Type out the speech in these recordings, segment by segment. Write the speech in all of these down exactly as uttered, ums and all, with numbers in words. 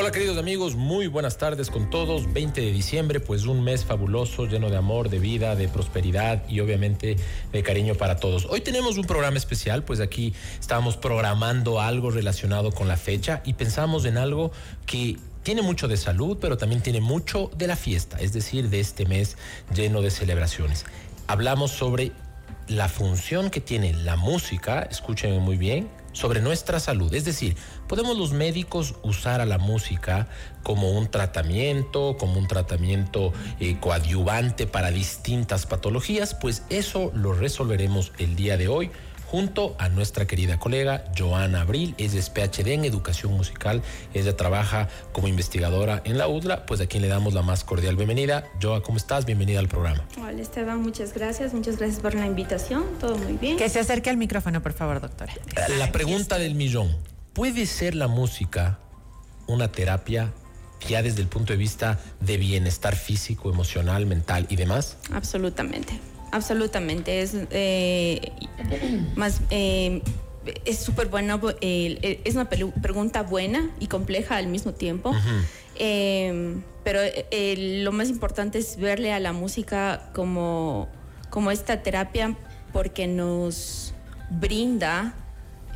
Hola queridos amigos, muy buenas tardes con todos. veinte de diciembre, pues un mes fabuloso, lleno de amor, de vida, de prosperidad y obviamente de cariño para todos. Hoy tenemos un programa especial, pues aquí estábamos programando algo relacionado con la fecha y pensamos en algo que tiene mucho de salud, pero también tiene mucho de la fiesta, es decir, de este mes lleno de celebraciones. Hablamos sobre la función que tiene la música, escúchenme muy bien, sobre nuestra salud. Es decir, ¿podemos los médicos usar a la música como un tratamiento, como un tratamiento eh, coadyuvante para distintas patologías? Pues eso lo resolveremos el día de hoy junto a nuestra querida colega Johanna Abril. Ella es P H D en Educación Musical. Ella trabaja como investigadora en la U D L A, pues a quien le damos la más cordial bienvenida. Joa, ¿cómo estás? Bienvenida al programa. Hola, Esteban, muchas gracias. Muchas gracias por la invitación. Todo muy bien. Que se acerque al micrófono, por favor, doctora. La pregunta del millón. ¿Puede ser la música una terapia ya desde el punto de vista de bienestar físico, emocional, mental y demás? Absolutamente. Absolutamente, es eh, más eh, es súper bueno, eh, es una pregunta buena y compleja al mismo tiempo. Uh-huh. eh, pero eh, lo más importante es verle a la música como, como esta terapia, porque nos brinda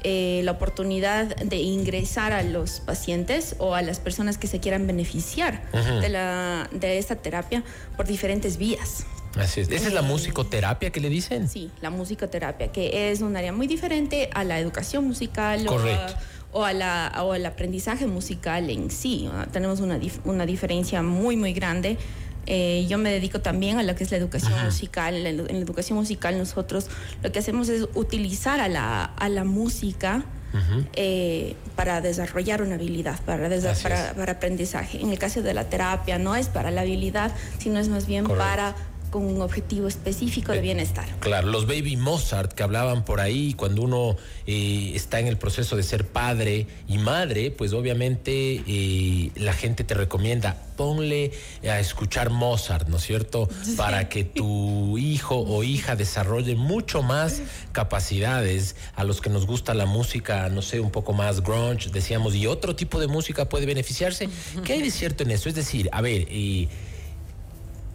eh, la oportunidad de ingresar a los pacientes o a las personas que se quieran beneficiar uh-huh. de, la, de esta terapia por diferentes vías. Así es. ¿Esa es la musicoterapia que le dicen? Sí, la musicoterapia, que es un área muy diferente a la educación musical o a, o, a la, o al aprendizaje musical en sí. Tenemos una, una diferencia muy, muy grande. Eh, yo me dedico también a lo que es la educación Ajá. musical. En la educación musical nosotros lo que hacemos es utilizar a la, a la música Uh-huh. Eh, para desarrollar una habilidad, para, desa- para, para aprendizaje. En el caso de la terapia no es para la habilidad, sino es más bien Correcto. para con un objetivo específico de bienestar. Claro, los baby Mozart que hablaban por ahí, cuando uno eh, está en el proceso de ser padre y madre, pues obviamente eh, la gente te recomienda, ponle a escuchar Mozart, ¿no es cierto? Sí. Para que tu hijo o hija desarrolle mucho más capacidades. A los que nos gusta la música, no sé, un poco más grunge, decíamos, y otro tipo de música puede beneficiarse. ¿Qué hay de cierto en eso? Es decir, a ver... Eh,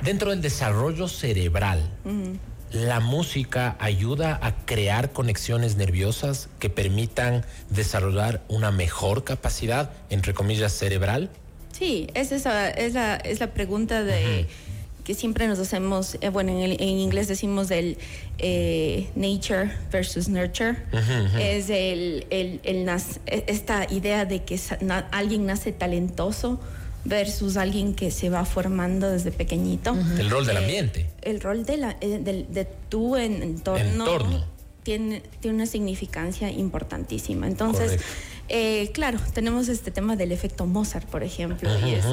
Dentro del desarrollo cerebral, uh-huh. ¿la música ayuda a crear conexiones nerviosas que permitan desarrollar una mejor capacidad, entre comillas, cerebral? Sí, es esa es la, es la pregunta de uh-huh. que siempre nos hacemos, eh, bueno, en, el, en inglés decimos del eh, nature versus nurture. Uh-huh, uh-huh. Es el, el, el nas, esta idea de que na, alguien nace talentoso versus alguien que se va formando desde pequeñito. Uh-huh. El rol del ambiente. El, el rol de, la, de, de tu entorno, entorno. Tiene, tiene una significancia importantísima. Entonces, eh, claro, tenemos este tema del efecto Mozart, por ejemplo. Uh-huh. Y es,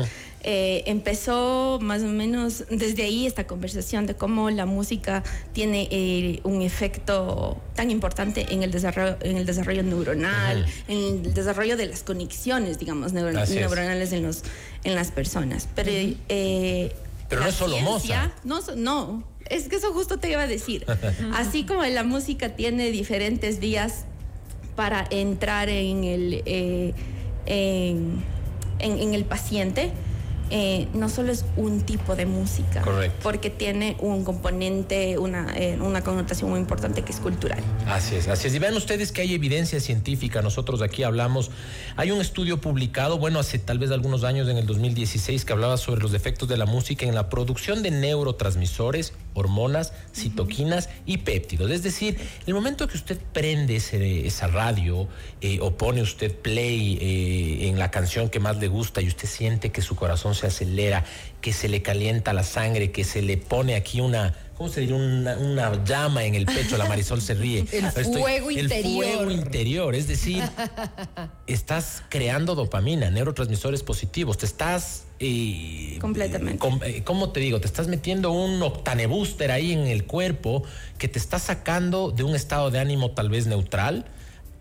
eh, empezó más o menos desde ahí esta conversación de cómo la música tiene eh, un efecto tan importante en el desarrollo, en el desarrollo neuronal, uh-huh. en el desarrollo de las conexiones, digamos, neuro- neuronales en los en las personas. Pero, uh-huh. eh, Pero no es solo Mozart. No, no, es que eso justo te iba a decir. Así como la música tiene diferentes vías para entrar en el, eh, en, en, en el paciente, eh, no solo es un tipo de música. Correcto. Porque tiene un componente, una, eh, una connotación muy importante que es cultural. Así es, así es. Y vean ustedes que hay evidencia científica. Nosotros aquí hablamos, hay un estudio publicado, bueno, hace tal vez algunos años, en el dos mil dieciséis, que hablaba sobre los efectos de la música en la producción de neurotransmisores, hormonas, citoquinas uh-huh. y péptidos. Es decir, el momento que usted prende ese, esa radio eh, o pone usted play eh, en la canción que más le gusta y usted siente que su corazón se acelera, que se le calienta la sangre, que se le pone aquí una... ¿Cómo se diría? Una, una llama en el pecho, la Marisol se ríe. El Estoy, fuego el interior. El fuego interior, es decir, estás creando dopamina, neurotransmisores positivos, te estás... Eh, Completamente. Com, eh, ¿Cómo te digo? Te estás metiendo un octanebúster ahí en el cuerpo que te está sacando de un estado de ánimo tal vez neutral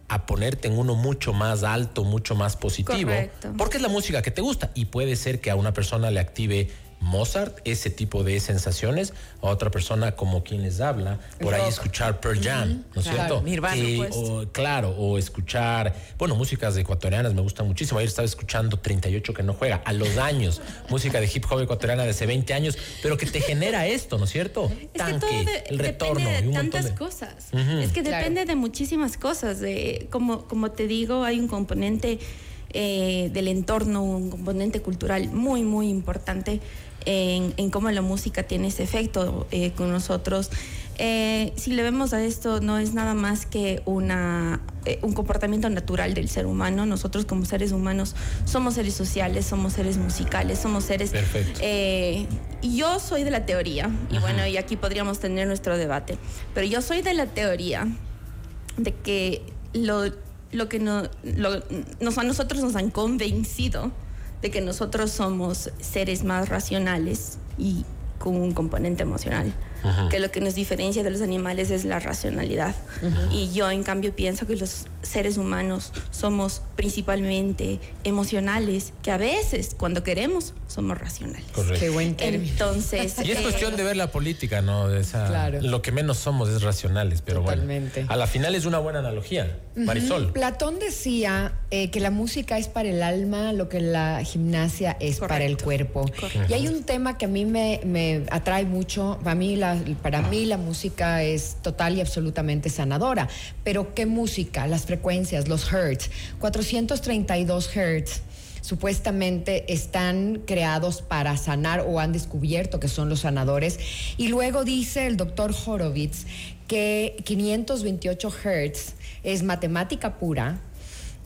a ponerte en uno mucho más alto, mucho más positivo. Correcto. Porque es la música que te gusta y puede ser que a una persona le active Mozart, ese tipo de sensaciones, a otra persona como quien les habla, por rock, ahí escuchar Pearl Jam, mm-hmm, ¿no es claro, cierto? Nirvana, eh, o, claro, o escuchar, bueno, músicas ecuatorianas me gustan muchísimo. Ayer estaba escuchando treinta y ocho que no juega, a los años, música de hip hop ecuatoriana de hace veinte años, pero que te genera esto, ¿no es cierto? Es Tanque, que todo de, el retorno, depende de tantas de... cosas. Uh-huh. Es que depende claro. de muchísimas cosas. De, como, como te digo, hay un componente eh, del entorno, un componente cultural muy, muy importante en, en cómo la música tiene ese efecto eh, con nosotros. Eh, si le vemos a esto, no es nada más que una, eh, un comportamiento natural del ser humano. Nosotros como seres humanos somos seres sociales, somos seres musicales, somos seres... Perfecto. Eh, yo soy de la teoría, y bueno, y aquí podríamos tener nuestro debate, pero yo soy de la teoría de que lo, lo que no, lo, nos, a nosotros nos han convencido de que nosotros somos seres más racionales y con un componente emocional. Ajá. Que lo que nos diferencia de los animales es la racionalidad. Ajá. Y yo, en cambio, pienso que los seres humanos somos principalmente emocionales, que a veces, cuando queremos, somos racionales. Correcto. Qué buen término. Entonces, y es eh... cuestión de ver la política, ¿no? De esa, claro. Lo que menos somos es racionales, pero totalmente. Bueno. A la final es una buena analogía, Marisol. Uh-huh. Platón decía eh, que la música es para el alma lo que la gimnasia es correcto. Para el cuerpo. Correcto. Y hay un tema que a mí me, me atrae mucho. A mí la Para mí la música es total y absolutamente sanadora. Pero ¿qué música? Las frecuencias, los hertz, cuatrocientos treinta y dos hertz supuestamente están creados para sanar, o han descubierto que son los sanadores. Y luego dice el doctor Horowitz que quinientos veintiocho hertz es matemática pura,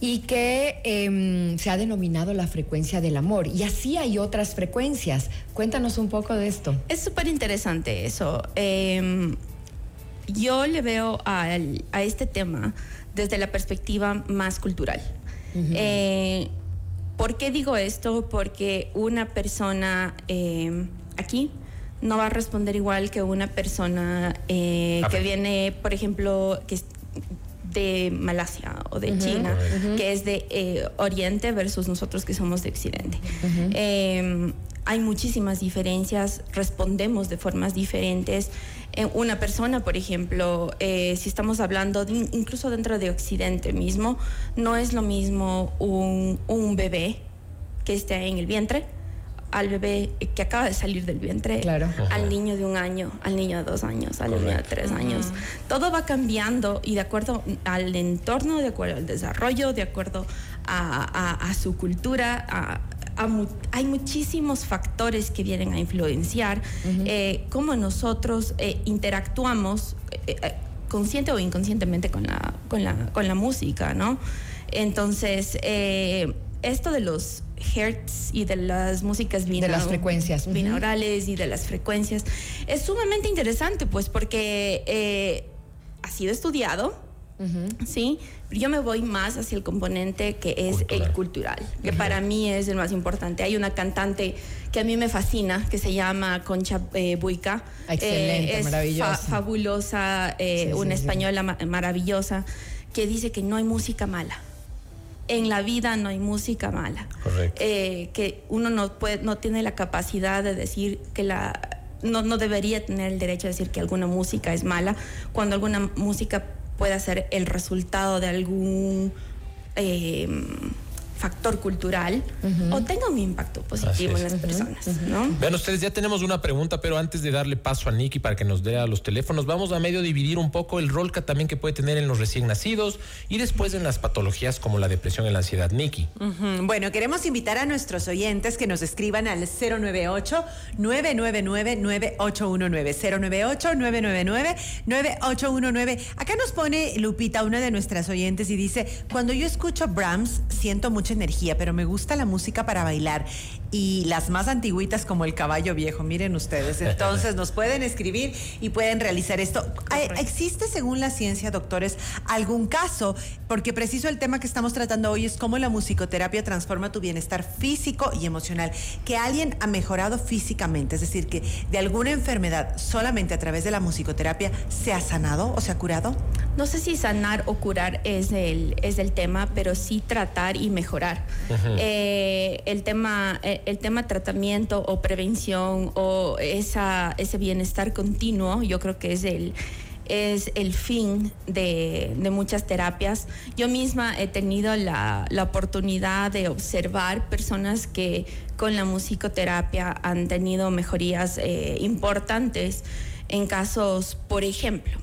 y que eh, se ha denominado la frecuencia del amor, y así hay otras frecuencias. Cuéntanos un poco de esto. Es súper interesante eso. Eh, yo le veo a, a este tema desde la perspectiva más cultural. Uh-huh. Eh, ¿por qué digo esto? Porque una persona eh, aquí no va a responder igual que una persona eh, que viene, por ejemplo, que de Malasia o de uh-huh. China, uh-huh. que es de eh, Oriente versus nosotros que somos de Occidente. Uh-huh. Eh, hay muchísimas diferencias, respondemos de formas diferentes. Eh, una persona, por ejemplo, eh, si estamos hablando de, incluso dentro de Occidente mismo, no es lo mismo un, un bebé que esté en el vientre, al bebé que acaba de salir del vientre, claro. al niño de un año, al niño de dos años, al correcto. Niño de tres años. Uh-huh. Todo va cambiando, y de acuerdo al entorno, de acuerdo al desarrollo, de acuerdo a, a, a su cultura, a, a, a, hay muchísimos factores que vienen a influenciar uh-huh. eh, cómo nosotros eh, interactuamos eh, eh, consciente o inconscientemente con la, con la, con la música, ¿no? Entonces, eh, esto de los hertz y de las músicas bina- de las frecuencias. binaurales uh-huh. y de las frecuencias es sumamente interesante, pues, porque eh, ha sido estudiado, uh-huh. ¿sí? Pero yo me voy más hacia el componente que es cultural. El cultural, que uh-huh. para mí es el más importante. Hay una cantante que a mí me fascina, que se llama Concha eh, Buika. Excelente, eh, es maravillosa. Fa- fabulosa, eh, sí, una sí, española sí. maravillosa, que dice que no hay música mala. En la vida no hay música mala. Correcto. Eh, que uno no puede, no tiene la capacidad de decir que la, no, no debería tener el derecho a decir que alguna música es mala, cuando alguna música pueda ser el resultado de algún eh, factor cultural uh-huh. o tenga un impacto positivo en las uh-huh. personas, uh-huh. ¿no? Vean ustedes, ya tenemos una pregunta, pero antes de darle paso a Nicky para que nos dé a los teléfonos, vamos a medio dividir un poco el rol que también que puede tener en los recién nacidos y después en las patologías como la depresión y la ansiedad. Nicky. Uh-huh. Bueno, queremos invitar a nuestros oyentes que nos escriban al cero nueve ocho, nueve nueve nueve, nueve ocho uno nueve cero nueve ocho, nueve nueve nueve, nueve ocho uno nueve. Acá nos pone Lupita, una de nuestras oyentes, y dice: cuando yo escucho Brahms, siento mucho energía, pero me gusta la música para bailar y las más antigüitas como el caballo viejo, miren ustedes. Entonces nos pueden escribir y pueden realizar esto. Correcto. ¿Existe, según la ciencia, doctores, algún caso? Porque preciso el tema que estamos tratando hoy es cómo la musicoterapia transforma tu bienestar físico y emocional, que alguien ha mejorado físicamente, es decir, que de alguna enfermedad solamente a través de la musicoterapia se ha sanado o se ha curado. no sé si sanar o curar es el, es el tema, pero sí tratar y mejorar. Uh-huh. Eh, el tema, el tema tratamiento o prevención o esa, ese bienestar continuo, yo creo que es el... es el fin de, de muchas terapias. Yo misma he tenido la, la oportunidad de observar personas que con la musicoterapia han tenido mejorías eh, importantes en casos, por ejemplo,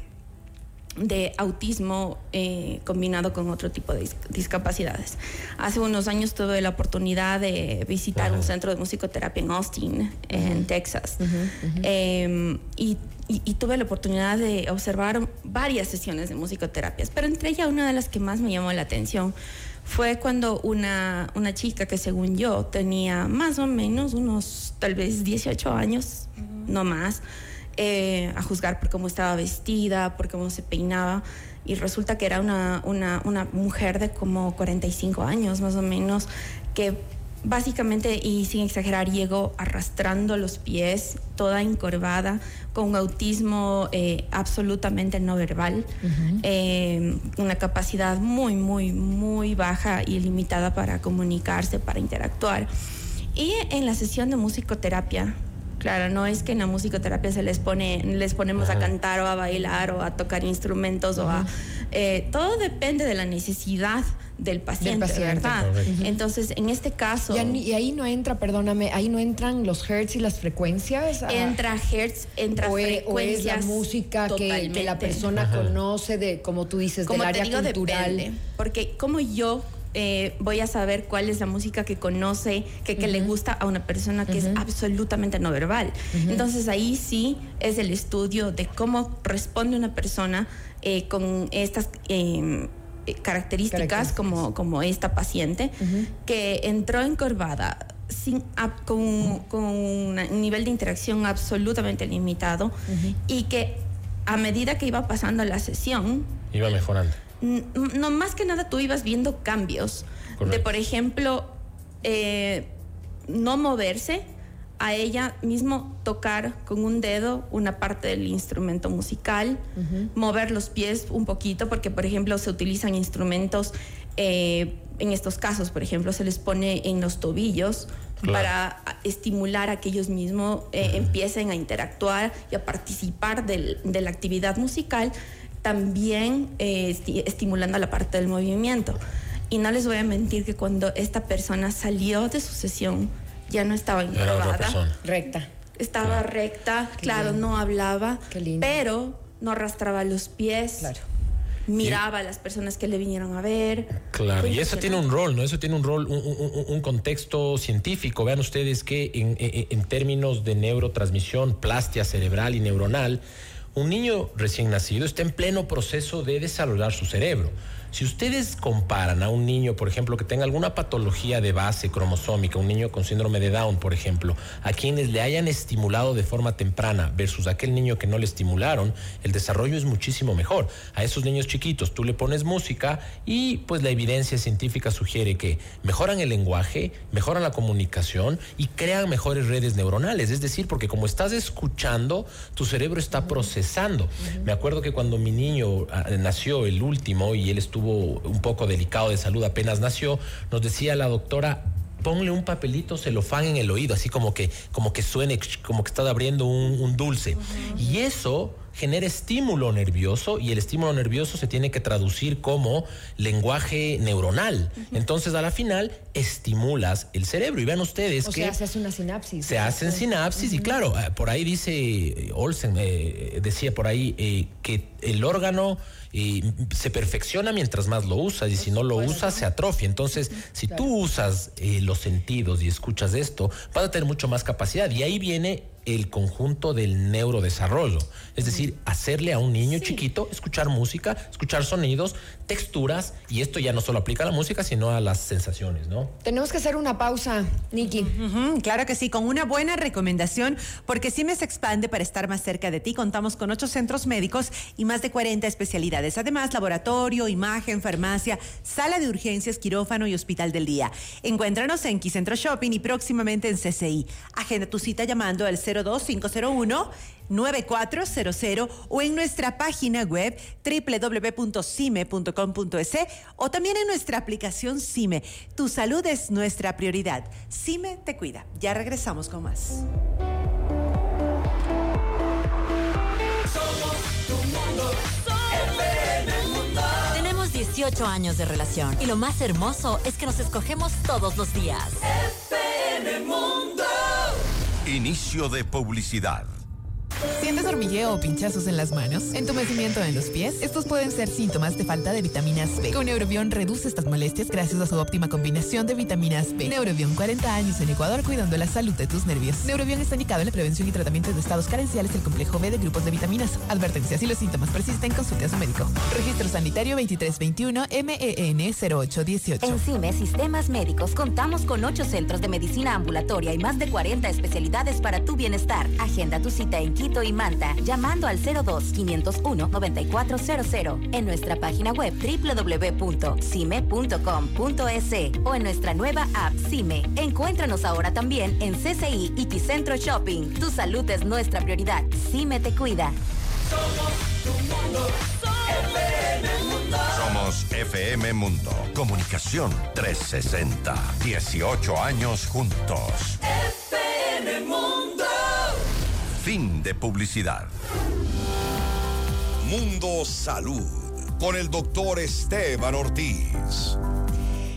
de autismo eh, combinado con otro tipo de dis- discapacidades. Hace unos años tuve la oportunidad de visitar uh-huh. un centro de musicoterapia en Austin, en uh-huh. Texas. Uh-huh, uh-huh. Eh, y Y, y tuve la oportunidad de observar varias sesiones de musicoterapias, pero entre ellas una de las que más me llamó la atención fue cuando una, una chica que según yo tenía más o menos unos tal vez dieciocho años, no más, eh, a juzgar por cómo estaba vestida, por cómo se peinaba, y resulta que era una, una, una mujer de como cuarenta y cinco años más o menos, que básicamente, y sin exagerar, llegó arrastrando los pies, toda encorvada, con autismo eh, absolutamente no verbal, uh-huh. eh, una capacidad muy, muy, muy baja y limitada para comunicarse, para interactuar. Y en la sesión de musicoterapia, claro, no es que en la musicoterapia se les pone, les ponemos uh-huh. a cantar o a bailar o a tocar instrumentos uh-huh. o a... Eh, todo depende de la necesidad del paciente, del paciente, ¿verdad? Uh-huh. Entonces, en este caso... Y, y ahí no entra, perdóname, ahí no entran los hertz y las frecuencias. Ah. Entra hertz, entra o frecuencias. Es, o es la música que, que la persona uh-huh. conoce, de, como tú dices, como del área digo, cultural. Depende, porque como yo... Eh, voy a saber cuál es la música que conoce, que, que uh-huh. le gusta a una persona que uh-huh. es absolutamente no verbal. Uh-huh. Entonces ahí sí es el estudio de cómo responde una persona eh, con estas eh, características, características. Como, como esta paciente uh-huh. que entró encorvada, sin, ab, con, uh-huh. con un nivel de interacción absolutamente limitado uh-huh. y que a medida que iba pasando la sesión... iba mejorando. No, más que nada tú ibas viendo cambios. Correcto. De, por ejemplo, eh, no moverse, a ella mismo tocar con un dedo una parte del instrumento musical, uh-huh. mover los pies un poquito, porque, por ejemplo, se utilizan instrumentos, eh, en estos casos, por ejemplo, se les pone en los tobillos. Claro. Para estimular a que ellos mismos eh, uh-huh. empiecen a interactuar y a participar del, de la actividad musical, también eh, esti- estimulando la parte del movimiento. Y no les voy a mentir que cuando esta persona salió de su sesión, ya no estaba encorvada. Recta. Estaba claro. recta, Qué claro, lindo. No hablaba, pero no arrastraba los pies. Claro. Miraba a las personas que le vinieron a ver. Claro, y eso tiene un rol, ¿no? Eso tiene un rol, un, un, un contexto científico. Vean ustedes que en, en términos de neurotransmisión, plastia cerebral y neuronal, un niño recién nacido está en pleno proceso de desarrollar su cerebro. Si ustedes comparan a un niño, por ejemplo, que tenga alguna patología de base cromosómica, un niño con síndrome de Down, por ejemplo, a quienes le hayan estimulado de forma temprana versus aquel niño que no le estimularon, el desarrollo es muchísimo mejor. A esos niños chiquitos tú le pones música y pues la evidencia científica sugiere que mejoran el lenguaje, mejoran la comunicación y crean mejores redes neuronales. Es decir, porque como estás escuchando, tu cerebro está procesando. Uh-huh. Me acuerdo que cuando mi niño nació, el último, y él estuvo un poco delicado de salud apenas nació, nos decía la doctora: ponle un papelito celofán en el oído, así como que, como que suene, como que estás abriendo un, un dulce. Uh-huh. Y eso genera estímulo nervioso, y el estímulo nervioso se tiene que traducir como lenguaje neuronal. Uh-huh. Entonces, a la final, estimulas el cerebro. Y vean ustedes o que... O sea, se hace una sinapsis. Se hacen sinapsis uh-huh. y claro, por ahí dice Olsen, eh, decía por ahí eh, que el órgano eh, se perfecciona mientras más lo usas, y si no lo usas, se atrofia. Entonces, uh-huh. si claro. tú usas eh, los sentidos y escuchas esto, vas a tener mucho más capacidad. Y ahí viene el conjunto del neurodesarrollo, es decir, hacerle a un niño sí. chiquito escuchar música, escuchar sonidos, texturas, y esto ya no solo aplica a la música, sino a las sensaciones, ¿no? Tenemos que hacer una pausa, Nikki. Uh-huh, claro que sí, con una buena recomendación, porque CIMES expande para estar más cerca de ti. Contamos con ocho centros médicos y más de cuarenta especialidades, además laboratorio, imagen, farmacia, sala de urgencias, quirófano y hospital del día. Encuéntranos en Quicentro Centro Shopping y próximamente en C C I. Agenda tu cita llamando al cero cinco cero dos, cinco cero uno, nueve cuatro cero cero o en nuestra página web doble u doble u doble u punto cime punto com punto es o también en nuestra aplicación CIME. Tu salud es nuestra prioridad. CIME te cuida. Ya regresamos con más. dieciocho años de relación. Y lo más hermoso es que nos escogemos todos los días. F M Mundo. Inicio de publicidad. ¿Sientes hormigueo o pinchazos en las manos? ¿Entumecimiento en los pies? Estos pueden ser síntomas de falta de vitaminas B. Con Neurobión reduce estas molestias gracias a su óptima combinación de vitaminas B. Neurobión, cuarenta años en Ecuador cuidando la salud de tus nervios. Neurobión está indicado en la prevención y tratamiento de estados carenciales del complejo B de grupos de vitaminas. Advertencias: si los síntomas persisten, consulte a su médico. Registro sanitario veintitrés veintiuno, M E N cero ocho dieciocho. En CIMES Sistemas Médicos contamos con ocho centros de medicina ambulatoria y más de cuarenta especialidades para tu bienestar. Agenda tu cita en Quito y Manta, llamando al cero dos, quinientos uno, noventa y cuatro cero cero, en nuestra página web doble u doble u doble u punto cime punto com punto es o en nuestra nueva app CIME. Encuéntranos ahora también en C C I y Quicentro Shopping. Tu salud es nuestra prioridad. CIME te cuida. Somos tu mundo. F M Mundo. Somos F M Mundo. Comunicación trescientos sesenta. dieciocho años juntos. F M Mundo. Fin de publicidad. Mundo Salud, con el doctor Esteban Ortiz.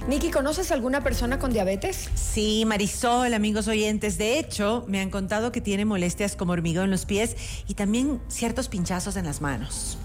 Niki, ¿conoces alguna persona con diabetes? Sí, Marisol, amigos oyentes. De hecho, me han contado que tiene molestias como hormigueo en los pies y también ciertos pinchazos en las manos.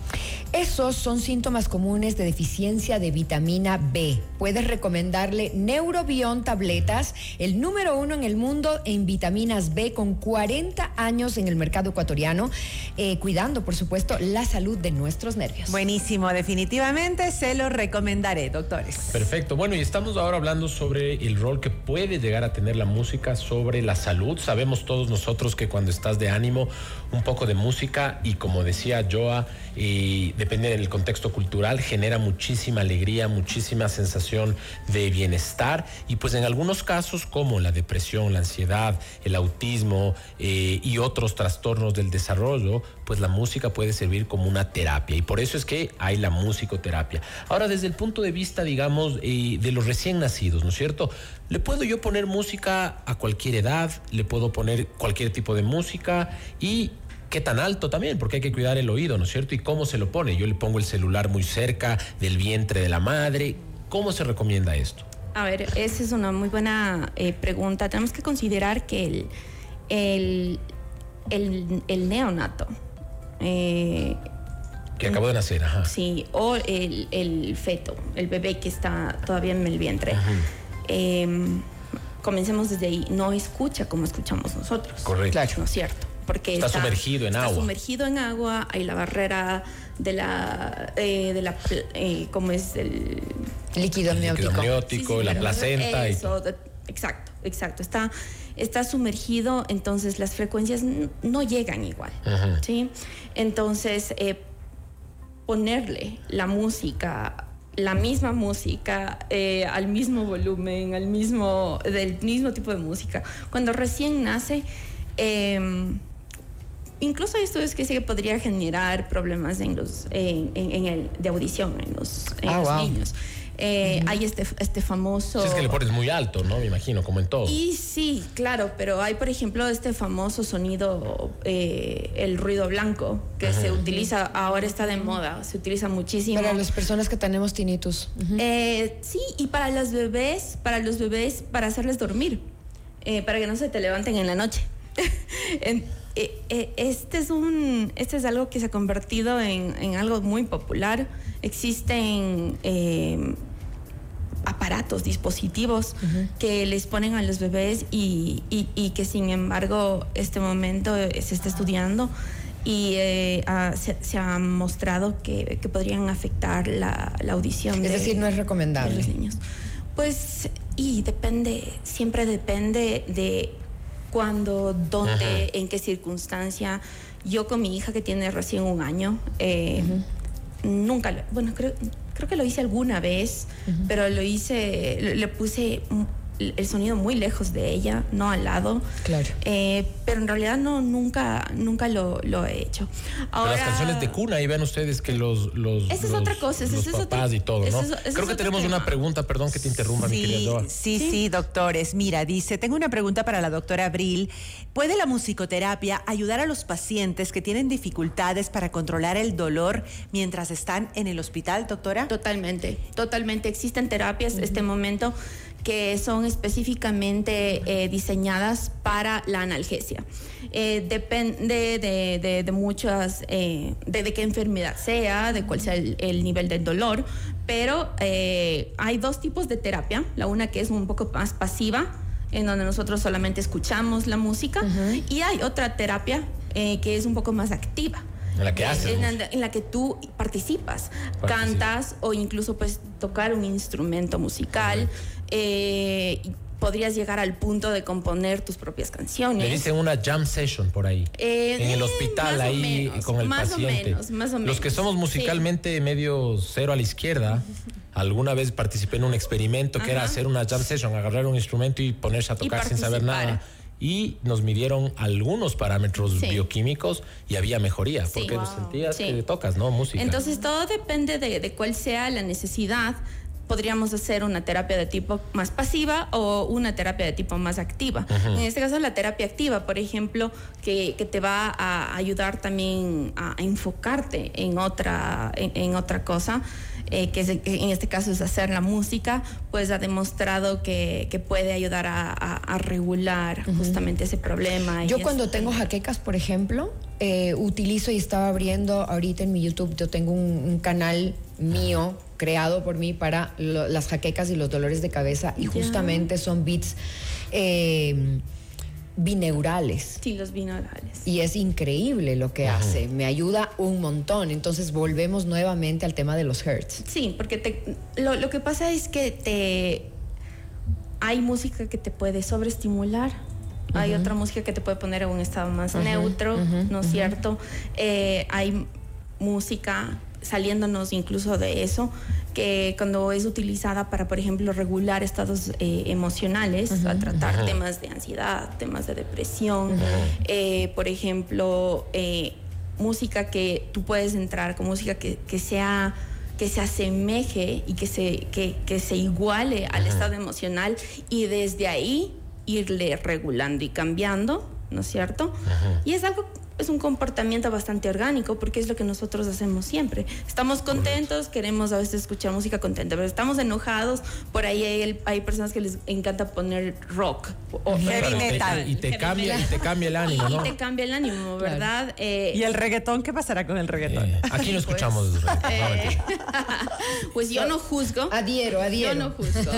Esos son síntomas comunes de deficiencia de vitamina B. Puedes recomendarle Neurobión Tabletas, el número uno en el mundo en vitaminas B, con cuarenta años en el mercado ecuatoriano, eh, cuidando, por supuesto, la salud de nuestros nervios. Buenísimo, definitivamente se lo recomendaré, doctores. Perfecto, bueno, y estamos ahora hablando sobre el rol que puede llegar a tener la música sobre la salud. Sabemos todos nosotros que cuando estás de ánimo, un poco de música, y como decía Joa, y de depende del contexto cultural, genera muchísima alegría, muchísima sensación de bienestar, y pues en algunos casos como la depresión, la ansiedad, el autismo eh, y otros trastornos del desarrollo, pues la música puede servir como una terapia, y por eso es que hay la musicoterapia. Ahora, desde el punto de vista, digamos, eh, de los recién nacidos, ¿no es cierto? Le puedo yo poner música a cualquier edad, le puedo poner cualquier tipo de música, y qué tan alto también, porque hay que cuidar el oído, ¿no es cierto? ¿Y cómo se lo pone? Yo le pongo el celular muy cerca del vientre de la madre. ¿Cómo se recomienda esto? A ver, esa es una muy buena eh, pregunta. Tenemos que considerar que el, el, el, el neonato... Eh, que acabó de nacer, ajá. Sí, o el, el feto, el bebé que está todavía en el vientre. Eh, comencemos desde ahí. No escucha como escuchamos nosotros. Correcto. ¿No es cierto? Porque está, está sumergido en está agua. Está sumergido en agua, hay la barrera de la, eh, de la eh, ¿cómo es? El líquido amniótico. El líquido amniótico, sí, sí, la placenta. Eso, y... exacto, exacto. Está, está sumergido, entonces las frecuencias no llegan igual, ajá, ¿sí? Entonces, eh, ponerle la música, la misma música, eh, al mismo volumen, al mismo, del mismo tipo de música. Cuando recién nace, eh, incluso hay estudios que dicen que podría generar problemas en los, en, en, en el, de audición en los, en ah, los wow. niños. Eh, mm. Hay este, este famoso... Si es que le pones muy alto, ¿no? Me imagino, como en todo. Y sí, claro, pero hay, por ejemplo, este famoso sonido, eh, el ruido blanco, que ajá, se utiliza, ahora está de moda, se utiliza muchísimo. Para las personas que tenemos tinnitus. Uh-huh. Eh, sí, y para los bebés, para los bebés, para hacerles dormir, eh, para que no se te levanten en la noche. Este es un, este es algo que se ha convertido en, en algo muy popular. Existen eh, aparatos, dispositivos, uh-huh, que les ponen a los bebés y, y, y que sin embargo este momento se está estudiando y eh, ah, se, se ha mostrado que, que podrían afectar la, la audición. Es de, decir, no es recomendable. De los niños. Pues, y depende, siempre depende de cuándo, dónde, ajá, en qué circunstancia. Yo con mi hija que tiene recién un año, eh, uh-huh, nunca, lo, bueno, creo, creo que lo hice alguna vez, uh-huh, pero lo hice, le puse el sonido muy lejos de ella, no al lado. Claro. Eh, pero en realidad no, nunca, nunca lo, lo he hecho. Ahora, las canciones de cuna, ahí vean ustedes que los, los, esa es los, otra cosa, los papás otra, y todo, ¿no? Eso, eso Creo que tenemos tema. Una pregunta, perdón que te interrumpa, sí, mi querida Joa. Sí, sí, sí, doctores. Mira, dice, tengo una pregunta para la doctora Abril. ¿Puede la musicoterapia ayudar a los pacientes que tienen dificultades para controlar el dolor mientras están en el hospital, doctora? Totalmente, totalmente. Existen terapias en uh-huh. este momento que son específicamente eh, diseñadas para la analgesia. Eh, depende de, de, de muchas, eh, de, de qué enfermedad sea, de cuál sea el, el nivel del dolor, pero eh, hay dos tipos de terapia, la una que es un poco más pasiva, en donde nosotros solamente escuchamos la música, uh-huh. y hay otra terapia eh, que es un poco más activa. En la que haces. En, en, en la que tú participas, Participa. cantas o incluso pues tocar un instrumento musical. Uh-huh. eh, podrías llegar al punto de componer tus propias canciones. Le dicen una jam session por ahí. Eh, en el hospital, ahí menos, con el más paciente. Más o menos, más o menos. Los que somos musicalmente sí. medio cero a la izquierda. Alguna vez participé en un experimento que Ajá. era hacer una jam session, agarrar un instrumento y ponerse a tocar sin saber nada. Y nos midieron algunos parámetros sí. bioquímicos y había mejoría, porque wow. sentías sí. que tocas, ¿no? Música. Entonces todo depende de, de cuál sea la necesidad. Podríamos hacer una terapia de tipo más pasiva o una terapia de tipo más activa. Uh-huh. En este caso, la terapia activa, por ejemplo, que, que te va a ayudar también a enfocarte en otra, en, en otra cosa, eh, que, es, que en este caso es hacer la música, pues ha demostrado que, que puede ayudar a, a, a regular uh-huh. justamente ese problema. Yo cuando tengo jaquecas, por ejemplo, eh, utilizo y estaba abriendo ahorita en mi YouTube, yo tengo un, un canal mío, creado por mí para lo, las jaquecas y los dolores de cabeza, y justamente yeah. son beats eh, bineurales. Sí, los binaurales. Y es increíble lo que uh-huh. hace, me ayuda un montón. Entonces volvemos nuevamente al tema de los hertz. Sí, porque te, lo, lo que pasa es que te hay música que te puede sobreestimular. Hay uh-huh. otra música que te puede poner en un estado más uh-huh. neutro, uh-huh. ¿no es uh-huh. cierto? Eh, hay música, saliéndonos incluso de eso, que cuando es utilizada para, por ejemplo, regular estados eh, emocionales, uh-huh, a tratar uh-huh. temas de ansiedad, temas de depresión, uh-huh. eh, por ejemplo, eh, música que tú puedes entrar con música que, que sea... que se asemeje y que se, que, que se iguale al uh-huh. estado emocional, y desde ahí irle regulando y cambiando, ¿no es cierto? Uh-huh. Y es algo... es un comportamiento bastante orgánico, porque es lo que nosotros hacemos siempre. Estamos contentos, queremos a veces escuchar música contenta, pero estamos enojados. Por ahí hay, hay personas que les encanta poner rock o heavy metal. Y te cambia el ánimo, ¿no? Y te cambia el ánimo, ¿verdad? Claro. Eh, ¿Y el reggaetón? ¿Qué pasará con el reggaetón? Eh, aquí no escuchamos pues, reggaetón. Eh, pues yo no juzgo. Adhiero, adhiero. Yo no juzgo.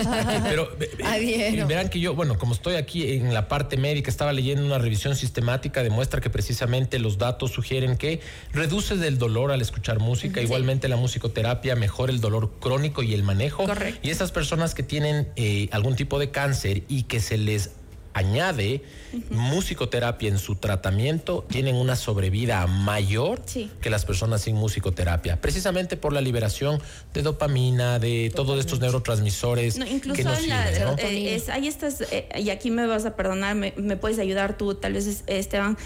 Pero eh, verán que yo, bueno, como estoy aquí en la parte médica, estaba leyendo una revisión sistemática, demuestra que precisamente los datos sugieren que reduces el dolor al escuchar música, sí. igualmente la musicoterapia mejora el dolor crónico y el manejo. Correcto. Y esas personas que tienen eh, algún tipo de cáncer y que se les añade uh-huh. musicoterapia en su tratamiento, tienen una sobrevida mayor sí. que las personas sin musicoterapia, precisamente por la liberación de dopamina, de todos estos neurotransmisores. No, incluso que nos en la, sirven, ¿no? eh, es, hay estas, eh, y aquí me vas a perdonar, me, me puedes ayudar tú, tal vez, Esteban,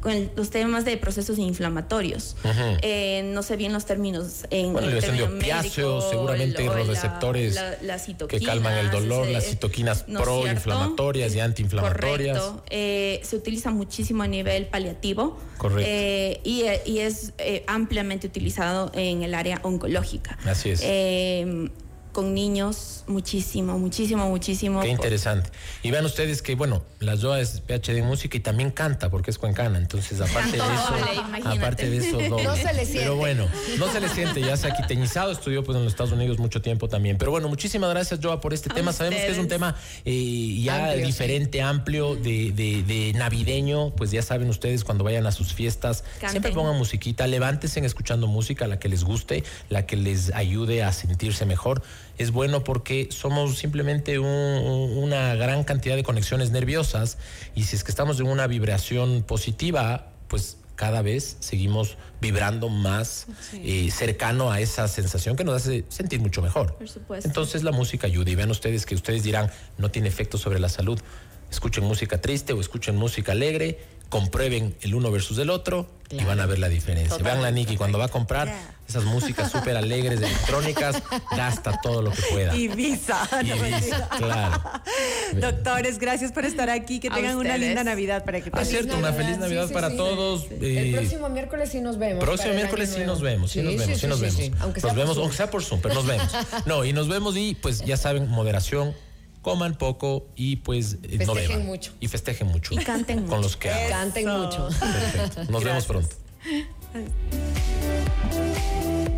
con el, los temas de procesos inflamatorios. Uh-huh. Eh, no sé bien los términos. En, bueno, el término de opiáceos, médico, seguramente el, hay los receptores la, la, la que calman el dolor, eh, las citoquinas no proinflamatorias y antiinflamatorias. Correcto, eh, se utiliza muchísimo a nivel paliativo. Correcto. Eh, y, y es eh, ampliamente utilizado en el área oncológica. Así es. Eh, con niños, muchísimo, muchísimo, muchísimo. Qué interesante. Y vean ustedes que, bueno, la Joa es P H D en música y también canta, porque es cuencana. Entonces, aparte de eso, vale, aparte de eso, no, no se le siente. Pero bueno, no se le siente, ya sea quiteñizado, estudió pues en los Estados Unidos mucho tiempo también. Pero bueno, muchísimas gracias, Joa, por este a tema. Ustedes. Sabemos que es un tema eh, ya amplio, diferente, sí. amplio, de, de, de navideño. Pues ya saben ustedes, cuando vayan a sus fiestas, Canten. siempre pongan musiquita, levántense escuchando música, la que les guste, la que les ayude a sentirse mejor. Es bueno porque somos simplemente un, una gran cantidad de conexiones nerviosas, y si es que estamos en una vibración positiva, pues cada vez seguimos vibrando más, sí, eh, cercano a esa sensación que nos hace sentir mucho mejor. Por supuesto. Entonces la música ayuda, y vean ustedes que ustedes dirán, no tiene efecto sobre la salud. Escuchen música triste o escuchen música alegre, comprueben el uno versus el otro, claro, y van a ver la diferencia. Total, vean la Nikki, perfecto, cuando va a comprar, yeah, esas músicas súper alegres, electrónicas, gasta todo lo que pueda. Y visa. Y no visa, claro. Doctores, gracias por estar aquí, que tengan una linda Navidad para que... Ah, es cierto, Navidad, una feliz Navidad, sí, sí, para sí, todos. Sí. Eh, el próximo miércoles sí nos vemos. Próximo miércoles sí nos vemos, sí, sí nos vemos, sí, sí, sí nos sí, vemos. Sí. Aunque nos vemos, aunque sea por Zoom, pero nos vemos. No, y nos vemos y pues ya saben, moderación. Coman poco y pues festejen, no beban mucho. Y festejen mucho. Y canten con mucho. Los que canten mucho. Perfecto. Nos Gracias. Vemos pronto.